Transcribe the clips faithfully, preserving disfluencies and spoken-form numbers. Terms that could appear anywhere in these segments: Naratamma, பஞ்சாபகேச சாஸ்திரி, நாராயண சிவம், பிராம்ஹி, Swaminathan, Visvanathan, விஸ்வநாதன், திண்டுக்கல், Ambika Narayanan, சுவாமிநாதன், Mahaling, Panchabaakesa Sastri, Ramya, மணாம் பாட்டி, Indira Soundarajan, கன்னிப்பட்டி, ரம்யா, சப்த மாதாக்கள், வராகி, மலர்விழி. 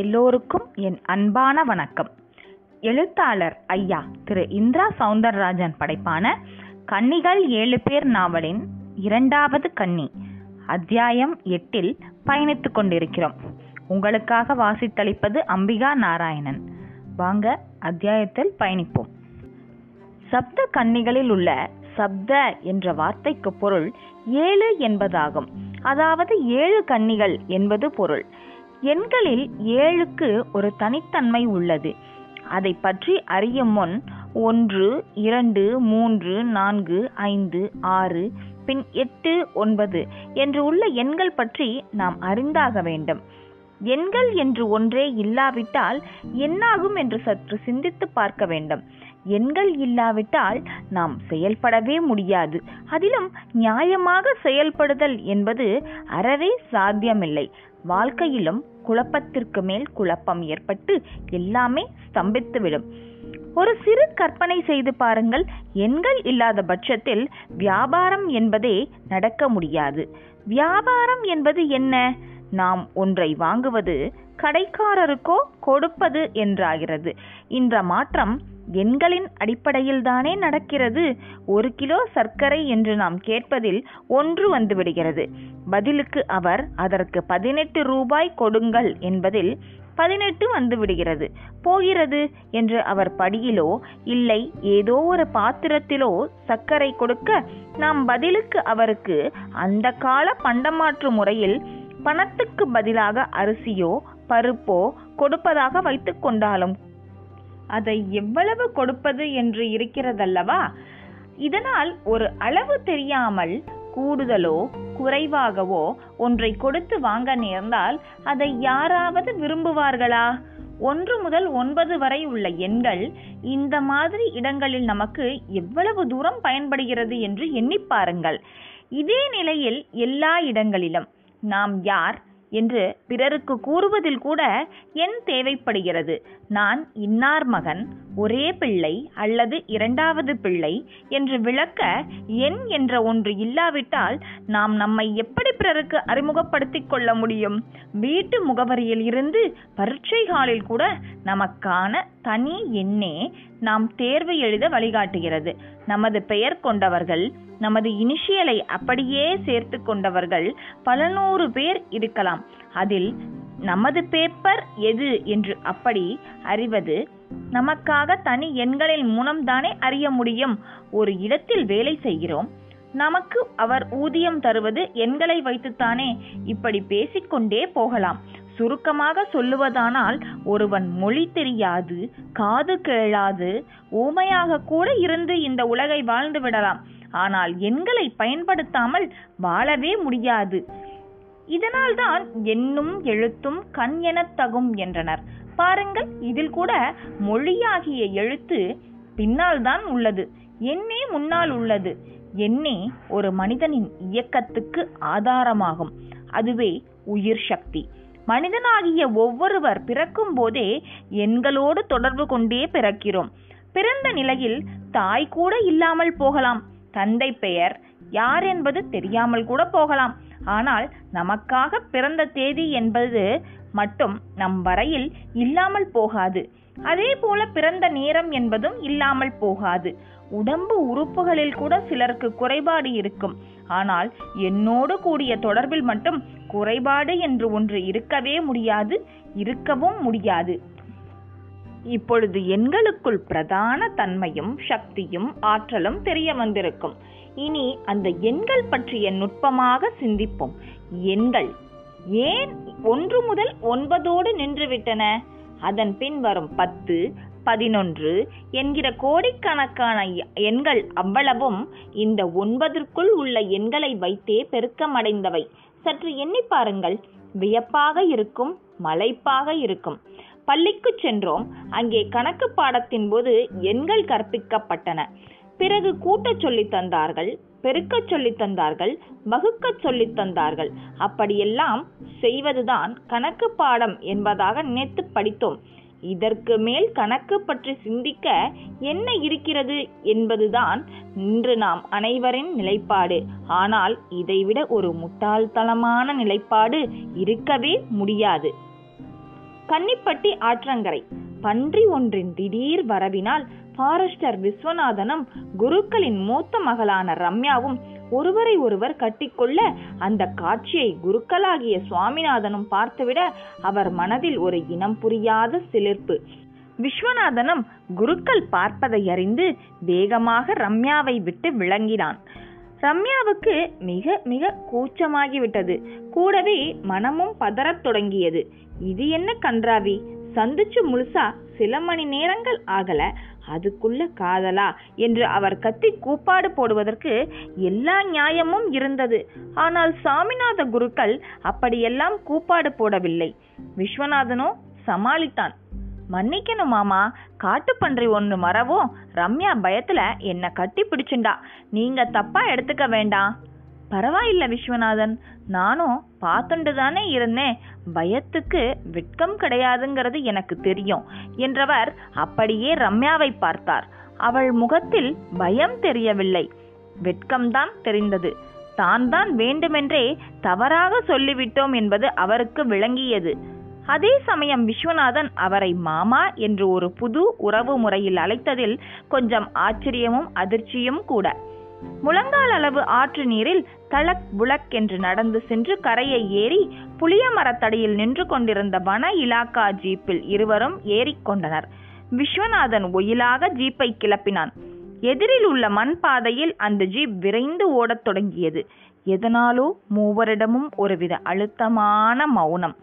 எல்லோருக்கும் என் அன்பான வணக்கம். எழுத்தாளர் ஐயா திரு இந்திரா சௌந்தரராஜன் படைப்பான கன்னிகள் ஏழு பேர் நாவலின் இரண்டாவது கன்னி அத்தியாயம் எட்டில் பயணித்து கொண்டிருக்கிறோம். உங்களுக்காக வாசித்தளிப்பது அம்பிகா நாராயணன். வாங்க அத்தியாயத்தில் பயணிப்போம். சப்த கன்னிகளில் உள்ள சப்த என்ற வார்த்தைக்கு பொருள் ஏழு என்பதாகும். அதாவது ஏழு கன்னிகள் என்பது பொருள். எண்களில் ஏழுக்கு ஒரு தனித்தன்மை உள்ளது. அதை பற்றி அறியும் முன் ஒன்று, இரண்டு, மூன்று, நான்கு, ஐந்து, ஆறு, பின் எட்டு, ஒன்பது என்று உள்ள எண்கள் பற்றி நாம் அறிந்தாக வேண்டும். எண்கள் என்று ஒன்றே இல்லாவிட்டால் என்னாகும் என்று சற்று சிந்தித்து பார்க்க வேண்டும். எண்கள் இல்லாவிட்டால் நாம் செயல்படவே முடியாது. அதிலும் நியாயமாக செயல்படுதல் என்பது அறவே சாத்தியமில்லை. வாழ்க்கையிலும் குழப்பத்திற்கு மேல் குழப்பம் ஏற்பட்டு எல்லாமே ஸ்தம்பித்துவிடும். ஒரு சிறு கற்பனை செய்து பாருங்கள். எண்கள் இல்லாத பட்சத்தில் வியாபாரம் என்பதே நடக்க முடியாது. வியாபாரம் என்பது என்ன? நாம் ஒன்றை வாங்குவது கடைக்காரருக்கோ கொடுப்பது என்றாகிறது. இந்த மாற்றம் எண்களின் அடிப்படையில் தானே நடக்கிறது. ஒரு கிலோ சர்க்கரை என்று நாம் கேட்பதில் ஒன்று வந்து விடுகிறது. பதிலுக்கு அவர் அதற்கு பதினெட்டு ரூபாய் கொடுங்கள் என்பதில் பதினெட்டு வந்து விடுகிறது போகிறது என்று அவர் படியிலோ இல்லை ஏதோ ஒரு பாத்திரத்திலோ சர்க்கரை கொடுக்க நாம் பதிலுக்கு அவருக்கு அந்த கால பண்டமாற்று முறையில் பணத்துக்கு பதிலாக அரிசியோ பருப்போ கொடுப்பதாக வைத்து கொண்டாலும் அதை எவ்வளவு கொடுப்பது என்று இருக்கிறதல்லவா? இதனால் ஒரு அளவு தெரியாமல் கூடுதலோ குறைவாகவோ ஒன்றை கொடுத்து வாங்க நேர்ந்தால் அதை யாராவது விரும்புவார்களா? ஒன்று முதல் ஒன்பது வரை உள்ள எண்கள் இந்த மாதிரி இடங்களில் நமக்கு எவ்வளவு தூரம் பயன்படுகிறது என்று எண்ணி பாருங்கள். இதே நிலையில் எல்லா இடங்களிலும் நாம் யார் என்று பிறருக்கு கூறுவதில் கூட என் தேவைப்படுகிறது. நான் இன்னார் மகன், ஒரே பிள்ளை அல்லது இரண்டாவது பிள்ளை என்று விளக்க என் என்ற ஒன்று இல்லாவிட்டால் நாம் நம்மை எப்படி பிறருக்கு அறிமுகப்படுத்திக் கொள்ள முடியும்? வீட்டு முகவரியில் இருந்து பரீட்சை ஹாலில் கூட நமக்கான தனி எண்ணே நாம் தேர்வு எழுத வழிகாட்டுகிறது. நமது பெயர் கொண்டவர்கள், நமது இனிஷியலை அப்படியே சேர்த்து கொண்டவர்கள் பல நூறு பேர் இருக்கலாம். அதில் நமது பேப்பர் எது என்று அப்படி அறிவது நமக்காக தனி எண்களின் மூலம்தானே அறிய முடியும். ஒரு இடத்தில் வேலை செய்கிறோம், நமக்கு அவர் ஊதியம் தருவது எண்களை வைத்துத்தானே. இப்படி பேசிக்கொண்டே போகலாம். சுருக்கமாக சொல்லுவதானால் ஒருவன் மொழி தெரியாது, காது கேளாது, ஊமையாக கூட இருந்து இந்த உலகை வாழ்ந்து விடலாம். ஆனால் எண்களை பயன்படுத்தாமல் வாழவே முடியாது. இதனால்தான் எண்ணும் எழுத்தும் கண் எனத் தகும் என்றனர். பாருங்கள், இதில் கூட மொழியாகிய எழுத்து பின்னால் தான் உள்ளது, எண்ணே முன்னால் உள்ளது. எண்ணே ஒரு மனிதனின் இயக்கத்துக்கு ஆதாரமாகும். அதுவே உயிர் சக்தி. மனிதனாகிய ஒவ்வொருவர் பிறக்கும் போதே எண்களோடு தொடர்பு கொண்டே பிறக்கிறோம். பிறந்த நிலையில் தாய் கூட இல்லாமல் போகலாம், தந்தை பெயர் யார் என்பது தெரியாமல் கூட போகலாம். ஆனால் நமக்காக பிறந்த தேதி என்பது மட்டும் நம் வரையில் இல்லாமல் போகாது. அதே போல பிறந்த நேரம் என்பதும் இல்லாமல் போகாது. உடம்பு உறுப்புகளில் கூட சிலருக்கு குறைபாடு இருக்கும். ஆனால் என்னோடு கூடிய தொடர்பில் மட்டும் குறைபாடு என்று ஒன்று இருக்கவே முடியாது, இருக்கவும் முடியாது. இப்பொழுது எண்களுக்குள் பிரதான தன்மையும் சக்தியும் ஆற்றலும் தெரிய வந்திருக்கும். இனி அந்த எண்கள் பற்றிய நுட்பமாக சிந்திப்போம். எண்கள் ஏன் ஒன்று முதல் ஒன்பதோடு நின்றுவிட்டன? அதன் பின் வரும் பத்து, பதினொன்று என்கிற கோடிக்கணக்கான எண்கள் அவ்வளவும் இந்த ஒன்பதற்குள் உள்ள எண்களை வைத்தே பெருக்கமடைந்தவை. சற்று எண்ணி பாருங்கள். வியப்பாக இருக்கும், மலைப்பாக இருக்கும். பள்ளிக்கு சென்றோம். அங்கே கணக்கு பாடத்தின் போது எண்கள் கற்பிக்கப்பட்டன. பிறகு கூட்டச் சொல்லி தந்தார்கள், பெருக்க சொல்லி தந்தார்கள், வகுக்க சொல்லி தந்தார்கள். அப்படியெல்லாம் செய்வதுதான் கணக்கு பாடம் என்பதாக நினைத்து படித்தோம். இதற்கு மேல் கணக்கு பற்றி சிந்திக்க என்ன இருக்கிறது என்பதுதான் இன்று நாம் அனைவரின் நிலைப்பாடு. ஆனால் இதைவிட ஒரு முட்டாள்தனமான நிலைப்பாடு இருக்கவே முடியாது. கன்னிப்பட்டி ஆற்றங்கரை பன்றி ஒன்றின் திடீர் வரவினால் பாரஸ்டர் விஸ்வநாதனும் குருக்களின் மூத்த மகளான ரம்யாவும் ஒருவரை ஒருவர் கட்டிக்கொள்ள அந்த காட்சியை குருக்களாகிய சுவாமிநாதனும் பார்த்துவிட அவர் மனதில் ஒரு இனம் புரியாத சிலிர்ப்பு. விஸ்வநாதனும் குருக்கள் பார்ப்பதை அறிந்து வேகமாக ரம்யாவை விட்டு விளங்கினான். ரம்யாவுக்கு மிக மிக கூச்சமாகிவிட்டது. கூடவே மனமும் பதறத் தொடங்கியது. இது என்ன கன்றாவி, சந்திச்சு முழுசா சில மணி நேரங்கள் ஆகல, அதுக்குள்ள காதலா என்று அவர் கத்தி கூப்பாடு போடுவதற்கு எல்லா நியாயமும் இருந்தது. ஆனால் சாமிநாத குருக்கள் அப்படியெல்லாம் கூப்பாடு போடவில்லை. விஸ்வநாதனோ சமாளித்தான். மன்னிக்கணும் மாமா, காட்டுப்பன்றி ஒன்று மரவும் ரம்யா பயத்துல என்னை கட்டி பிடிச்சுண்டா, நீங்க தப்பா எடுத்துக்க வேண்டாம். பரவாயில்ல விஸ்வநாதன், நானும் பார்த்துண்டு தானே இருந்தேன், பயத்துக்கு வெட்கம் கிடையாதுங்கிறது எனக்கு தெரியும் என்றவர் அப்படியே ரம்யாவை பார்த்தார். அவள் முகத்தில் பயம் தெரியவில்லை, வெட்கம்தான் தெரிந்தது. தான் தான் வேண்டுமென்றே தவறாக சொல்லிவிட்டோம் என்பது அவருக்கு விளங்கியது. அதே சமயம் விஸ்வநாதன் அவரை மாமா என்று ஒரு புது உறவு முறையில் அழைத்ததில் கொஞ்சம் ஆச்சரியமும் அதிர்ச்சியும் கூட. முழங்கால் அளவு ஆற்று நீரில் தளக் புளக் என்று நடந்து சென்று கரையை ஏறி புளிய மரத்தடியில் நின்று கொண்டிருந்த வன இலாக்கா ஜீப்பில் இருவரும் ஏறிக்கொண்டனர். விஸ்வநாதன் ஒயிலாக ஜீப்பை கிளப்பினான். எதிரில் உள்ள மண் பாதையில் அந்த ஜீப் விரைந்து ஓடத் தொடங்கியது. எதனாலோ மூவரிடமும் ஒருவித அழுத்தமான மௌனம்,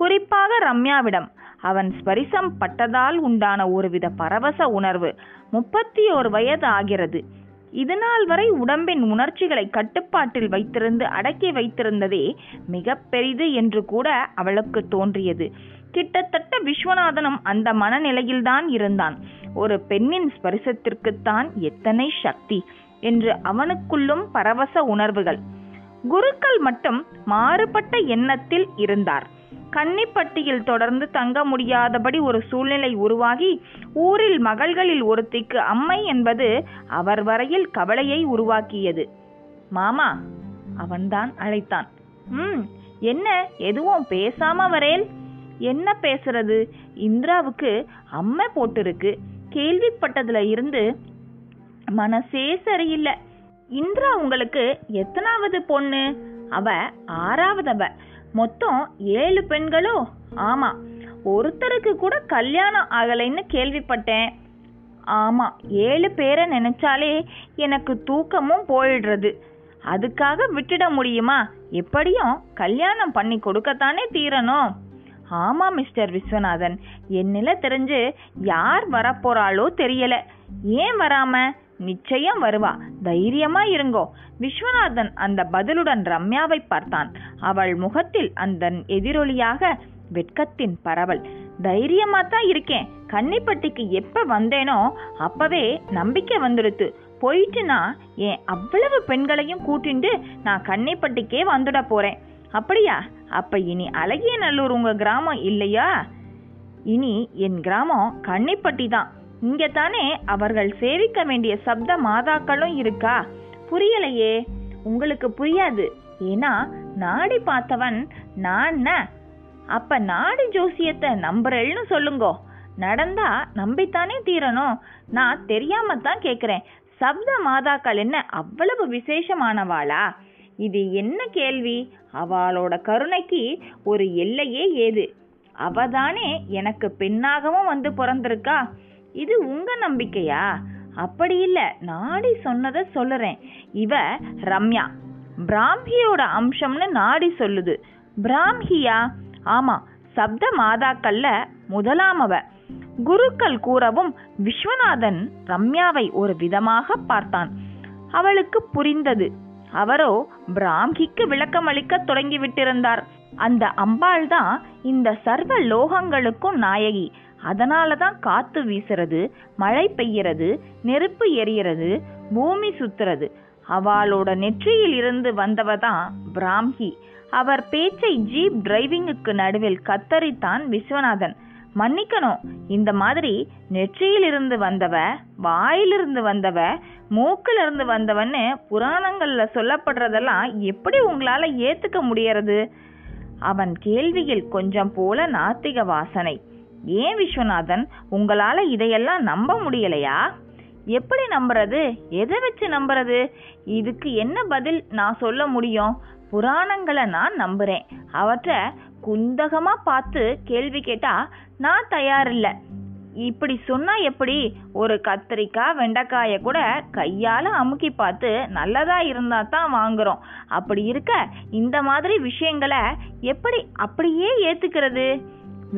குறிப்பாக ரம்யாவிடம். அவன் ஸ்பரிசம் பட்டதால் உண்டான ஒருவித பரவச உணர்வு. முப்பத்தி ஓர் வயது ஆகிறது. இதுநாள் வரை உடம்பின் உணர்ச்சிகளை கட்டுப்பாட்டில் வைத்திருந்து அடக்கி வைத்திருந்ததே மிக பெரிது என்று கூட அவளுக்கு தோன்றியது. கிட்டத்தட்ட விஸ்வநாதனும் அந்த மனநிலையில்தான் இருந்தான். ஒரு பெண்ணின் ஸ்பரிசத்திற்குத்தான் எத்தனை சக்தி என்று அவனுக்குள்ளும் பரவச உணர்வுகள். குருக்கள் மட்டும் மாறுபட்ட எண்ணத்தில் இருந்தார். கன்னிப்பட்டியில் தொடர்ந்து தங்க முடியாதபடி ஒரு சூழ்நிலை உருவாகி ஊரில் மகள்களில் ஒருத்திக்கு அம்மை என்பது அவர் வரையில் கவலையை உருவாக்கியது. மாமா, அவன்தான் அழைத்தான். ம் என்ன, எதுவும் பேசாம வரேல்? என்ன பேசுறது, இந்திராவுக்கு அம்மை போட்டிருக்கு, கேள்விப்பட்டதுல இருந்து மனசே சரியில்லை. இந்திரா உங்களுக்கு எத்தனாவது பொண்ணு? அவ ஆறாவதவ. மொத்தம் ஏழு பெண்களோ? ஆமா, ஒருத்தருக்கு கூட கல்யாணம் ஆகலைன்னு கேள்விப்பட்டேன். ஆமா, ஏழு பேரை நினைச்சாலே எனக்கு தூக்கமும் போயிடுறது. அதுக்காக விட்டுட முடியுமா? எப்படியும் கல்யாணம் பண்ணி கொடுக்கத்தானே தீரணும். ஆமா மிஸ்டர் விஸ்வநாதன், என்னில தெரிஞ்சு யார் வரப்போறாளோ தெரியல. ஏன் வராம? நிச்சயம் வருவா, தைரியமா இருங்கோ. விஸ்வநாதன் அந்த பதிலுடன் ரம்யாவை பார்த்தான். அவள் முகத்தில் அந்த எதிரொலியாக வெட்கத்தின் பரவல். தைரியமா தான் இருக்கேன், கன்னிப்பட்டிக்கு எப்ப வந்தேனோ அப்பவே நம்பிக்கை வந்துடுத்து, போயிட்டுனா ஏன் அவ்வளவு பெண்களையும் கூட்டிண்டு நான் கன்னிப்பட்டிக்கே வந்துட போறேன். அப்படியா? அப்ப இனி அழகிய நல்லூர் உங்க கிராமம் இல்லையா? இனி என் கிராமம் கன்னிப்பட்டி தான். இங்கே தானே அவர்கள் சேவிக்க வேண்டிய சப்த மாதாக்களும் இருக்கா? புரியலையே. உங்களுக்கு புரியாது, ஏன்னா நாடி பார்த்தவன் நான். அப்ப நாடி ஜோசியத்தை நம்புறேன்னு சொல்லுங்கோ, நடந்தா நம்பித்தானே தீரணும். நான் தெரியாம தான் கேட்குறேன், சப்த மாதாக்கள் என்ன அவ்வளவு விசேஷமானவாளா? இது என்ன கேள்வி? அவளோட கருணைக்கு ஒரு எல்லையே ஏது? அவதானே எனக்கு பெண்ணாகவும் வந்து பிறந்திருக்கா. இது உங்க நம்பிக்கையா? அப்படி இல்ல, நாடி சொன்னதை சொல்லுறேன். இவ ரம்யா பிராம்ஹியோட அம்சம்னு நாடி சொல்லுது. பிராம்ஹியா? ஆமா, சப்த மாதாக்கள்ல முதலாமவ. குருக்கள் கூறவும் விஸ்வநாதன் ரம்யாவை ஒரு விதமாக பார்த்தான். அவளுக்கு புரிந்தது. அவரோ பிராம்ஹிக்கு விளக்கமளிக்க தொடங்கிவிட்டிருந்தார். அந்த அம்பாள் தான் இந்த சர்வ லோகங்களுக்கும் நாயகி. அதனால தான் காத்து வீசுறது, மழை பெய்யறது, நெருப்பு எரியறது, பூமி சுத்துறது. அவளோட நெற்றியில் இருந்து வந்தவதான் பிராம்ஹி. அவர் பேச்சை ஜீப் டிரைவிங்குக்கு நடுவில் கத்தரித்தான் விஸ்வநாதன். மன்னிக்கணும், இந்த மாதிரி நெற்றியிலிருந்து வந்தவ, வாயிலிருந்து வந்தவ, மூக்கிலிருந்து வந்தவன்னு புராணங்கள்ல சொல்லப்படுறதெல்லாம் எப்படி உங்களால ஏத்துக்க முடியறது? அவன் கேள்வியில் கொஞ்சம் போல நாத்திக வாசனை. ஏன் விஸ்வநாதன், உங்களால் இதையெல்லாம் நம்ப முடியலையா? எப்படி நம்புறது? எதை வச்சு நம்புறது? இதுக்கு என்ன பதில் நான் சொல்ல முடியும்? புராணங்களை நான் நம்புகிறேன். அவற்றை குந்தகமாக பார்த்து கேள்வி கேட்டால் நான் தயாரில்லை. இப்படி சொன்னால் எப்படி? ஒரு கத்திரிக்காய் வெண்டைக்காயை கூட கையால் அமுக்கி பார்த்து நல்லதாக இருந்தால் தான் வாங்குகிறோம். அப்படி இருக்க இந்த மாதிரி விஷயங்களை எப்படி அப்படியே ஏற்றுக்கிறது?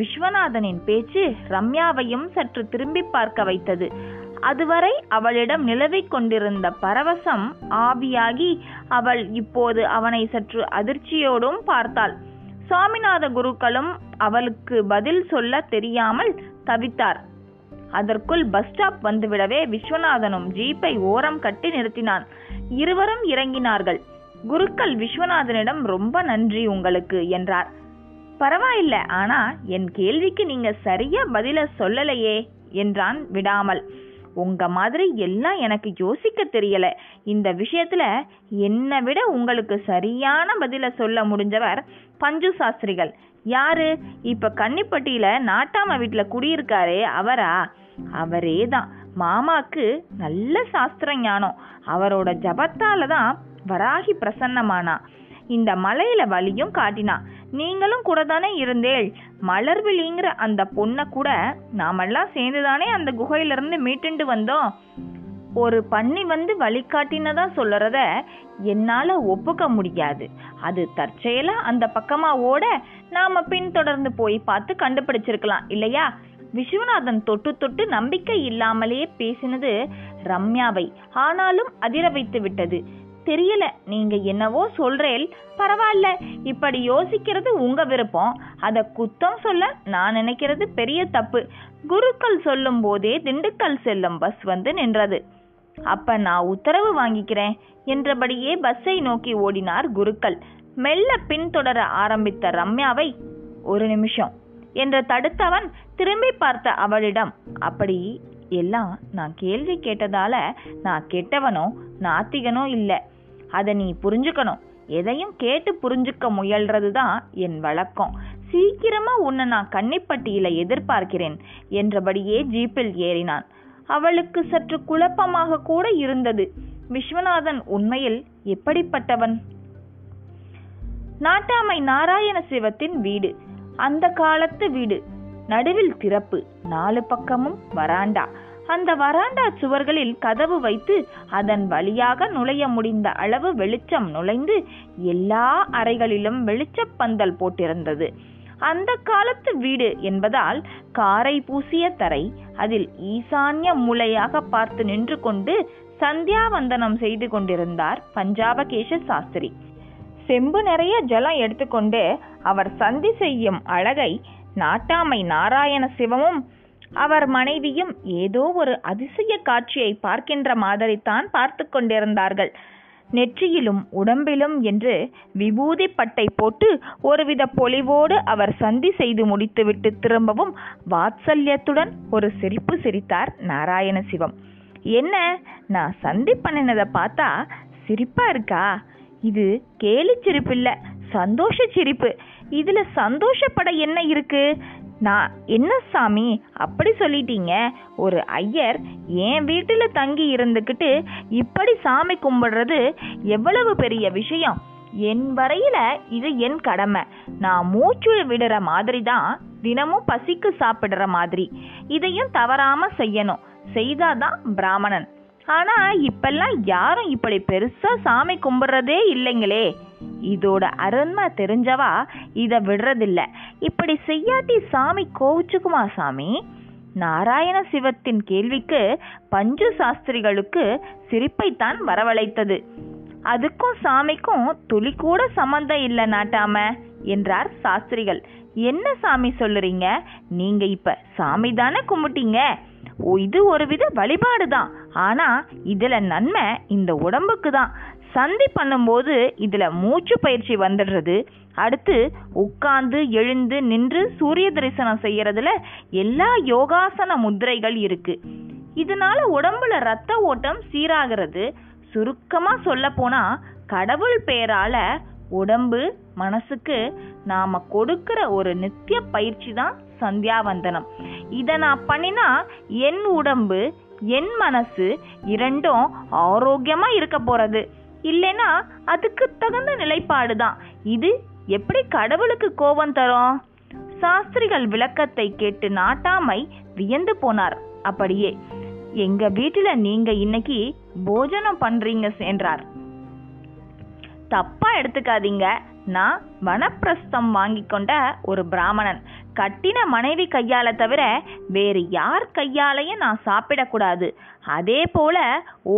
விஸ்வநாதனின் பேச்சு ரம்யாவையும் சற்று திரும்பி பார்க்க வைத்தது. அதுவரை அவளிடம் நிலவிக் கொண்டிருந்த பரவசம் ஆவியாகி அவள் இப்போது அவனை சற்று அதிர்ச்சியோடும் பார்த்தாள். சுவாமிநாத குருக்களும் அவளுக்கு பதில் சொல்ல தெரியாமல் தவித்தார். அதற்குள் பஸ் ஸ்டாப் வந்துவிடவே விஸ்வநாதனும் ஜீப்பை ஓரம் கட்டி நிறுத்தினான். இருவரும் இறங்கினார்கள். குருக்கள் விஸ்வநாதனிடம் ரொம்ப நன்றி உங்களுக்கு என்றார். பரவாயில்லை, ஆனா என் கேள்விக்கு நீங்க சரியா பதில சொல்லலையே என்றான் விடாமல். உங்க மாதிரி எல்லாம் எனக்கு யோசிக்க தெரியல. இந்த விஷயத்துல என்னை விட உங்களுக்கு சரியான பதில சொல்ல முடிஞ்சவர் பஞ்சு சாஸ்திரிகள். யாரு? இப்ப கன்னிப்பட்டியில நாட்டாம வீட்டுல குடியிருக்காரே அவரா? அவரே தான். மாமாக்கு நல்ல சாஸ்திர ஞானம். அவரோட ஜபத்தால தான் வராகி பிரசன்னமானா. இந்த மலையில வலியும் காட்டினா. நீங்களும் கூட தானே இருந்தேள். மலர்விழிங்கிற அந்த பொண்ணை கூட நாமெல்லாம் சேர்ந்துதானே அந்த குகையிலிருந்து மீட்டுண்டு வந்தோம். ஒரு பண்ணி வந்து வழிகாட்டினதான் சொல்லுறத என்னால் ஒப்புக்க முடியாது. அது தற்செயலாக அந்த பக்கமாக ஓட நாம் பின்தொடர்ந்து போய் பார்த்து கண்டுபிடிச்சிருக்கலாம் இல்லையா? விஸ்வநாதன் தொட்டு தொட்டு நம்பிக்கை இல்லாமலேயே பேசினது ரம்யாவை ஆனாலும் அதிர வைத்து விட்டது. தெரியல, நீங்க என்னவோ சொல்றேன். பரவாயில்ல, இப்படி யோசிக்கிறது உங்க விருப்பம். அதை குத்தம் சொல்ல நான் நினைக்கிறது பெரிய தப்பு. குருக்கள் சொல்லும் போதே திண்டுக்கல் செல்லும் பஸ் வந்து நின்றது. அப்ப நான் உத்தரவு வாங்கிக்கிறேன் என்றபடியே பஸ்ஸை நோக்கி ஓடினார் குருக்கள். மெல்ல பின்தொடர ஆரம்பித்த ரம்யாவை ஒரு நிமிஷம் என்று தடுத்தவன் திரும்பி பார்த்த அவளிடம், அப்படி எல்லாம் நான் கேள்வி கேட்டதால நான் கெட்டவனோ நாத்திகனோ இல்லை. அதை நீ புரிஞ்சுக்கணும். எதையும் கேட்டு புரிஞ்சுக்க முயல்றது தான் என் வழக்கம். சீக்கிரமாக உன்னை நான் கன்னிப்பட்டியில எதிர்பார்க்கிறேன் என்றபடியே ஜீப்பில் ஏறினான். அவளுக்கு சற்று குழப்பமாக கூட இருந்தது. விஸ்வநாதன் உண்மையில் எப்படிப்பட்டவன்? நாட்டாமை நாராயண சிவத்தின் வீடு, அந்த காலத்து வீடு. நடுவில் திறப்பு, நாலு பக்கமும் வராண்டா. அந்த வராண்டா சுவர்களில் கதவு வைத்து அதன் வழியாக நுழைய முடிந்த அளவு வெளிச்சம் நுழைந்து எல்லா அறைகளிலும் வெளிச்சப்பந்தல் போட்டிருந்தது. அந்த காலத்து வீடு என்பதால் காரை பூசிய தரை, அதில் ஈசான்ய மூலையாக பார்த்து நின்று கொண்டு சந்தியாவந்தனம் செய்து கொண்டிருந்தார் பஞ்சாபகேச சாஸ்திரி. செம்பு நிறைய ஜலம் எடுத்துக்கொண்டு அவர் சந்தி செய்யும் அழகை நாட்டாமை நாராயண சிவமும் அவர் மனைவியும் ஏதோ ஒரு அதிசய காட்சியை பார்க்கின்ற மாதிரித்தான் பார்த்து கொண்டிருந்தார்கள். நெற்றியிலும் உடம்பிலும் என்று விபூதி பட்டை போட்டு ஒருவித பொலிவோடு அவர் சந்தி செய்து முடித்துவிட்டு திரும்பவும் வாத்சல்யத்துடன் ஒரு சிரிப்பு சிரித்தார் நாராயண சிவம். என்ன, நான் சந்தி பண்ணினதை பார்த்தா சிரிப்பா இருக்கா? இது கேலி சிரிப்பில்ல, சந்தோஷ சிரிப்பு. இதுல சந்தோஷப்பட என்ன இருக்கு? நான் என்ன சாமி அப்படி சொல்லிட்டீங்க? ஒரு ஐயர் என் வீட்டில் தங்கி இருந்துக்கிட்டு இப்படி சாமி கும்பிடுறது எவ்வளவு பெரிய விஷயம். என் வரையில இது என் கடமை. நான் மூச்சு விடுற மாதிரி தான், தினமும் பசிக்கு சாப்பிடுற மாதிரி. இதையும் தவறாம செய்யணும். செய்தாதான் பிராமணன். ஆனா இப்பெல்லாம் யாரும் இப்படி பெருசா சாமி கும்பிடுறதே இல்லைங்களே. இதோட அருண்மை தெரிஞ்சவா இதை விடுறதில்ல. இப்படி செய்யாட்டி சாமி கோவிச்சுக்குமா சாமி? நாராயண சிவத்தின் கேள்விக்கு பஞ்சு சாஸ்திரிகளுக்கு சிரிப்பைத்தான் வரவழைத்தது. அதுக்கும் சாமிக்கும் துளி கூட சம்மந்தம் இல்லை நாட்டாம என்றார் சாஸ்திரிகள். என்ன சாமி சொல்லுறீங்க? நீங்க இப்ப சாமி தானே கும்பிட்டீங்க. இது ஒருவித வழிபாடு தான். ஆனா இதுல நன்மை இந்த உடம்புக்கு தான். சந்தி பண்ணும்போது இதில் மூச்சு பயிற்சி வந்துடுறது. அடுத்து உட்கார்ந்து எழுந்து நின்று சூரிய தரிசனம் செய்கிறதுல எல்லா யோகாசன முத்திரைகள் இருக்குது. இதனால உடம்புல ரத்த ஓட்டம் சீராகிறது. சுருக்கமாக சொல்லப்போனால் கடவுள் பேரால் உடம்பு மனசுக்கு நாம கொடுக்கிற ஒரு நித்திய பயிற்சி தான் சந்தியாவந்தனம். இதை நான் பண்ணினா என் உடம்பு என் மனசு இரண்டும் ஆரோக்கியமா இருக்க போறது. இல்லைன்னா அதுக்கு தகுந்த நிலைப்பாடு தான். இது எப்படி கடவுளுக்கு கோபம் தரும்? சாஸ்திரிகள் விளக்கத்தை கேட்டு நாட்டாமை வியந்து போனார். அப்படியே எங்க வீட்டுல நீங்க இன்னைக்கு போஜனம் பண்றீங்க என்றார். தப்பா எடுத்துக்காதீங்க, நான் வனப்பிரஸ்தம் வாங்கி கொண்ட ஒரு பிராமணன். கட்டின மனைவி கையால தவிர வேறு யார் கையாலையும் நான் சாப்பிடக்கூடாது. அதே போல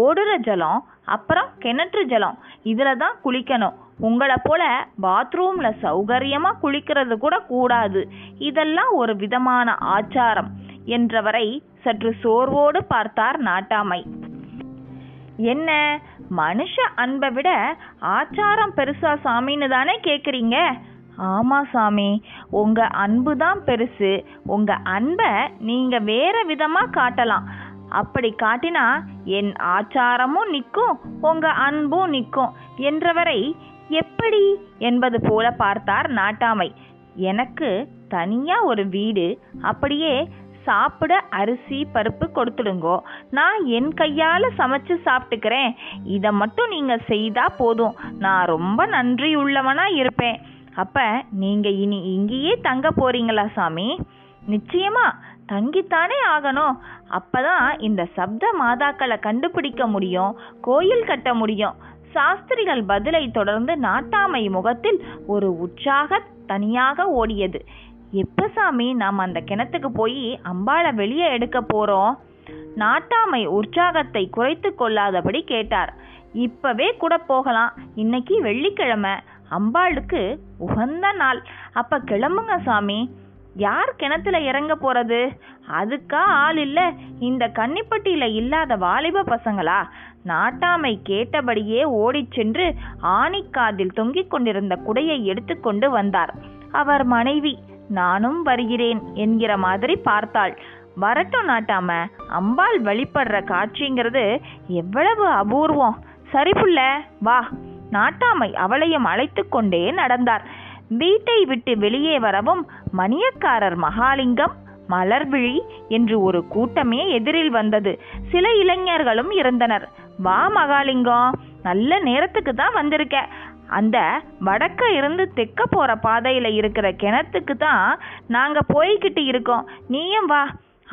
ஓடுற ஜலம், அப்புறம் கிணற்று ஜலம், இதில் தான் குளிக்கணும். உங்களை போல பாத்ரூம்ல சௌகரியமா குளிக்கிறது கூட கூடாது. இதெல்லாம் ஒரு விதமான ஆச்சாரம் என்றவரை சற்று சோர்வோடு பார்த்தார் நாட்டாமை. என்ன, மனுஷ அன்பை விட ஆச்சாரம் பெருசா சாமின்னு தானே கேட்குறீங்க? ஆமா சாமி, உங்க அன்பு தான் பெருசு. உங்க அன்பை நீங்க வேற விதமா காட்டலாம். அப்படி காட்டினா என் ஆச்சாரமும் நிற்கும், உங்க அன்பும் நிற்கும் என்றவரை எப்படி என்பது போல பார்த்தார் நாட்டாமை. எனக்கு தனியா ஒரு வீடு, அப்படியே சாப்பிட அரிசி பருப்பு கொடுத்துடுங்கோ, நான் என் கையால் சமைச்சு சாப்பிட்டுக்கிறேன். இதை மட்டும் நீங்கள் செய்தால் போதும், நான் ரொம்ப நன்றி உள்ளவனாக இருப்பேன். அப்போ நீங்கள் இனி இங்கேயே தங்க போறீங்களா சாமி? நிச்சயமா தங்கித்தானே ஆகணும். அப்போதான் இந்த சப்த மாதாக்களை கண்டுபிடிக்க முடியும், கோயில் கட்ட முடியும். சாஸ்திரிகள் பதிலை தொடர்ந்து நாட்டாமை முகத்தில் ஒரு உற்சாக தனியாக ஓடியது. எப்ப சாமி நாம் அந்த கிணத்துக்கு போய் அம்பாளை வெளியே எடுக்க போறோம்? நாட்டாமை உற்சாகத்தை குறைத்து கொள்ளாதபடி கேட்டார். இப்பவே கூட போகலாம், இன்னைக்கு வெள்ளிக்கிழமை, அம்பாளுக்கு உகந்த நாள். அப்ப கிளம்புங்க சாமி. யார் கிணத்துல இறங்க போறது? அதுக்கா ஆள் இல்ல? இந்த கன்னிப்பட்டியில இல்லாத வாலிப பசங்களா? நாட்டாமை கேட்டபடியே ஓடி சென்று ஆணிக்காதில் தொங்கிக் கொண்டிருந்த குடையை எடுத்துக்கொண்டு வந்தார். அவர் மனைவி நானும் வருகிறேன் என்கிற மாதிரி பார்த்தாள். வரட்டும் நாட்டாம, அம்பாள் வழிபடுற காட்சிங்கிறது எவ்வளவு அபூர்வம். சரி புள்ள வா. நாட்டாமை அவளையும் அழைத்து கொண்டே நடந்தார். வீட்டை விட்டு வெளியே வரவும் மணியக்காரர் மகாலிங்கம் மலர்விழி என்று ஒரு கூட்டமே எதிரில் வந்தது. சில இளைஞர்களும் இருந்தனர். வா மகாலிங்கம், நல்ல நேரத்துக்கு தான் வந்திருக்க. அந்த வடக்க இருந்து தெக்க போகிற பாதையில் இருக்கிற கிணத்துக்கு தான் நாங்கள் போய்கிட்டு இருக்கோம், நீயும் வா.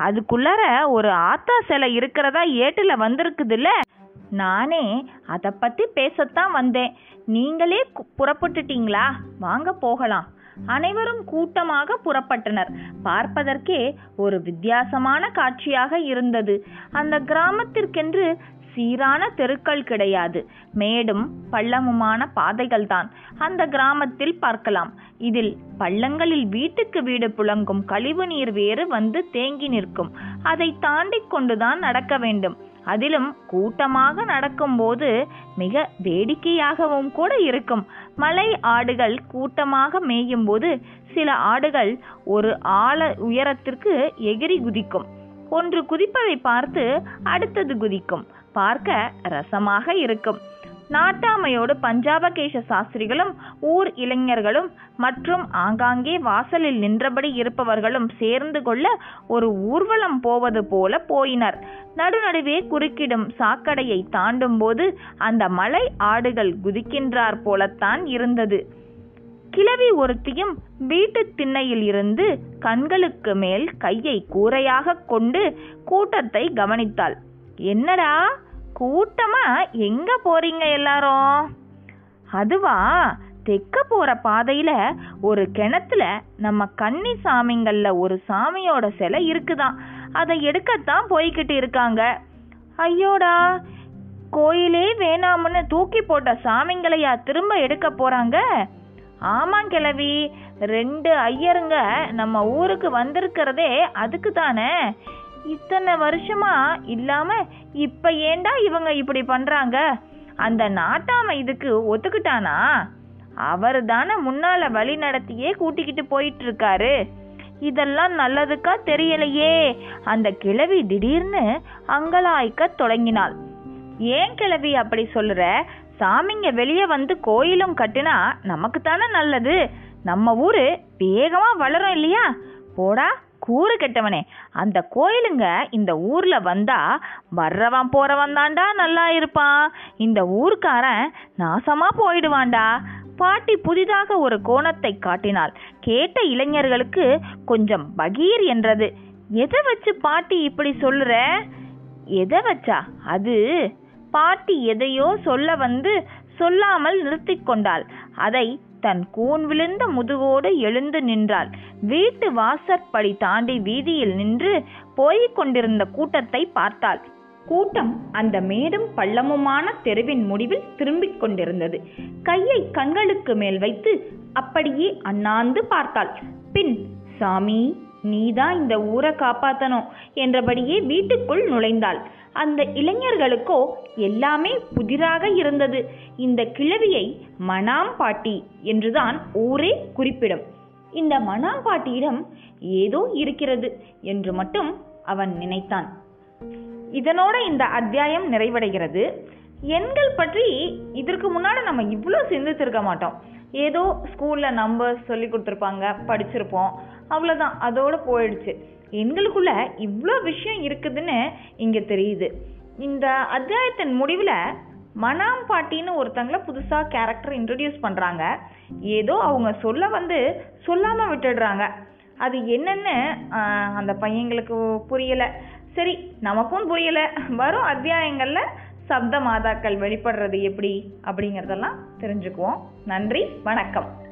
அதுக்குள்ளார ஒரு ஆத்தா சிலை இருக்கிறதா ஏட்டில் வந்திருக்குதுல்ல, நானே அதை பற்றி பேசத்தான் வந்தேன். நீங்களே புறப்பட்டுட்டீங்களா? வாங்க போகலாம். அனைவரும் கூட்டமாக புறப்பட்டனர். பார்ப்பதற்கே ஒரு வித்தியாசமான காட்சியாக இருந்தது. அந்த கிராமத்திற்கென்று சீரான தெருக்கள் கிடையாது, மேடும் பள்ளமுமான பாதைகள் தான் அந்த கிராமத்தில் பார்க்கலாம். இதில் பள்ளங்களில் வீட்டுக்கு வீடு புழங்கும் கழிவு நீர் வேறு வந்து தேங்கி நிற்கும். அதை தாண்டி கொண்டுதான் நடக்க வேண்டும். அதிலும் கூட்டமாக நடக்கும்போது மிக வேடிக்கையாகவும் கூட இருக்கும். மலை ஆடுகள் கூட்டமாக மேயும் போது சில ஆடுகள் ஒரு ஆழ உயரத்திற்கு எகிரி குதிக்கும். ஒன்று குதிப்பதை பார்த்து அடுத்தது குதிக்கும். பார்க்க ரசமாக இருக்கும். நாட்டாமையோடு பஞ்சாபகேச சாஸ்திரிகளும் ஊர் இளைஞர்களும் மற்றும் ஆங்காங்கே வாசலில் நின்றபடி இருப்பவர்களும் சேர்ந்து கொள்ள ஒரு ஊர்வலம் போவது போல போயினர். நடுநடுவே குறுக்கிடும் சாக்கடையை தாண்டும் போது அந்த மலை ஆடுகள் குதிக்கின்றார் போலத்தான் இருந்தது. கிழவி ஒருத்தியும் வீட்டு திண்ணையில் இருந்து கண்களுக்கு மேல் கையை கூரையாக கொண்டு கூட்டத்தை கவனித்தாள். என்னடா கூட்டமா எங்க போறீங்க எல்லாரும்? அதுவா, தெக்க போற பாதையில ஒரு கிணத்துல நம்ம கன்னி சாமிங்கள்ல ஒரு சாமியோட சிலை இருக்குதான், அதை எடுக்கத்தான் போய்கிட்டு இருக்காங்க. ஐயோடா, கோயிலே வேணாம்னு தூக்கி போட்ட சாமிங்களையா திரும்ப எடுக்க போறாங்க? ஆமாம் கிழவி, ரெண்டு ஐயருங்க நம்ம ஊருக்கு வந்திருக்கிறதே அதுக்கு தானே. இத்தனை வருஷமா இல்லாம இப்ப ஏண்டா இவங்க இப்படி பண்றாங்க? அந்த நாட்டாம இதுக்கு ஒத்துக்கிட்டானா? அவரு தானே முன்னால வழி நடத்தியே கூட்டிக்கிட்டு போயிட்டு இருக்காரு. இதெல்லாம் நல்லதுக்கா தெரியலையே. அந்த கிழவி திடீர்னு அங்கலாய்க்க தொடங்கினாள். ஏன் கிழவி அப்படி சொல்ற? சாமிங்க வெளியே வந்து கோயிலும் கட்டுனா நமக்கு தானே நல்லது. நம்ம ஊர் வேகமாக வளரும் இல்லையா? போடா கூறு கெட்டவனே, அந்த கோயிலுங்க இந்த ஊரில் வந்தால் வர்றவன் போகிறவன் தாண்டா நல்லா இருப்பான், இந்த ஊருக்காரன் நாசமாக போயிடுவான்டா. பாட்டி புதிதாக ஒரு கோணத்தை காட்டினாள். கேட்ட இளைஞர்களுக்கு கொஞ்சம் பகீர் என்றது. எதை வச்சு பாட்டி இப்படி சொல்லுற? எதை வச்சா? அது பாட்டி எதையோ சொல்ல வந்து சொல்லாமல் நிறுத்தி கொண்டாள். அதை தன் கூன் விழுந்த முதுகோடு எழுந்து நின்றாள். வீட்டு வாசற்படி தாண்டி வீதியில் நின்று போய்க் கொண்டிருந்த கூட்டத்தை பார்த்தாள். கூட்டம் அந்த மேடும் பள்ளமுமான தெருவின் முடிவில் திரும்பிக் கொண்டிருந்தது. கையை கண்களுக்கு மேல் வைத்து அப்படியே அண்ணாந்து பார்த்தாள். பின் சாமி நீதான் இந்த ஊரை காப்பாற்றணும் என்றபடியே வீட்டுக்குள் நுழைந்தாள். அந்த இளைஞர்களுக்கோ எல்லாமே புதிராக இருந்தது. இந்த கிழவியை மணாம் பாட்டி என்றுதான் ஊரே குறிப்பிடும். இந்த மணாம் பாட்டியிடம் ஏதோ இருக்கிறது என்று மட்டும் அவன் நினைத்தான். இதனோட இந்த அத்தியாயம் நிறைவடைகிறது. எண்கள் பற்றி இதற்கு முன்னாடி நம்ம இவ்வளோ சிந்தித்திருக்க மாட்டோம். ஏதோ ஸ்கூலில் நம்பர்ஸ் சொல்லி கொடுத்துருப்பாங்க, படிச்சிருப்போம், அவ்வளோதான், அதோடு போயிடுச்சு. எண்களுக்குள்ள இவ்வளோ விஷயம் இருக்குதுன்னு இங்கே தெரியுது. இந்த அத்தியாயத்தின் முடிவில் மணாம் பாட்டின்னு ஒருத்தங்களை புதுசாக கேரக்டர் இன்ட்ரடியூஸ் பண்ணுறாங்க. ஏதோ அவங்க சொல்ல வந்து சொல்லாமல் விட்டுடுறாங்க. அது என்னன்னு அந்த பையங்களுக்கு புரியலை. சரி, நமக்கும் புரியலை. வரும் அத்தியாயங்களில் சப்த மாதாக்கள் வெளிப்படுறது எப்படி அப்படிங்கிறதெல்லாம் தெரிஞ்சுக்குவோம். நன்றி, வணக்கம்.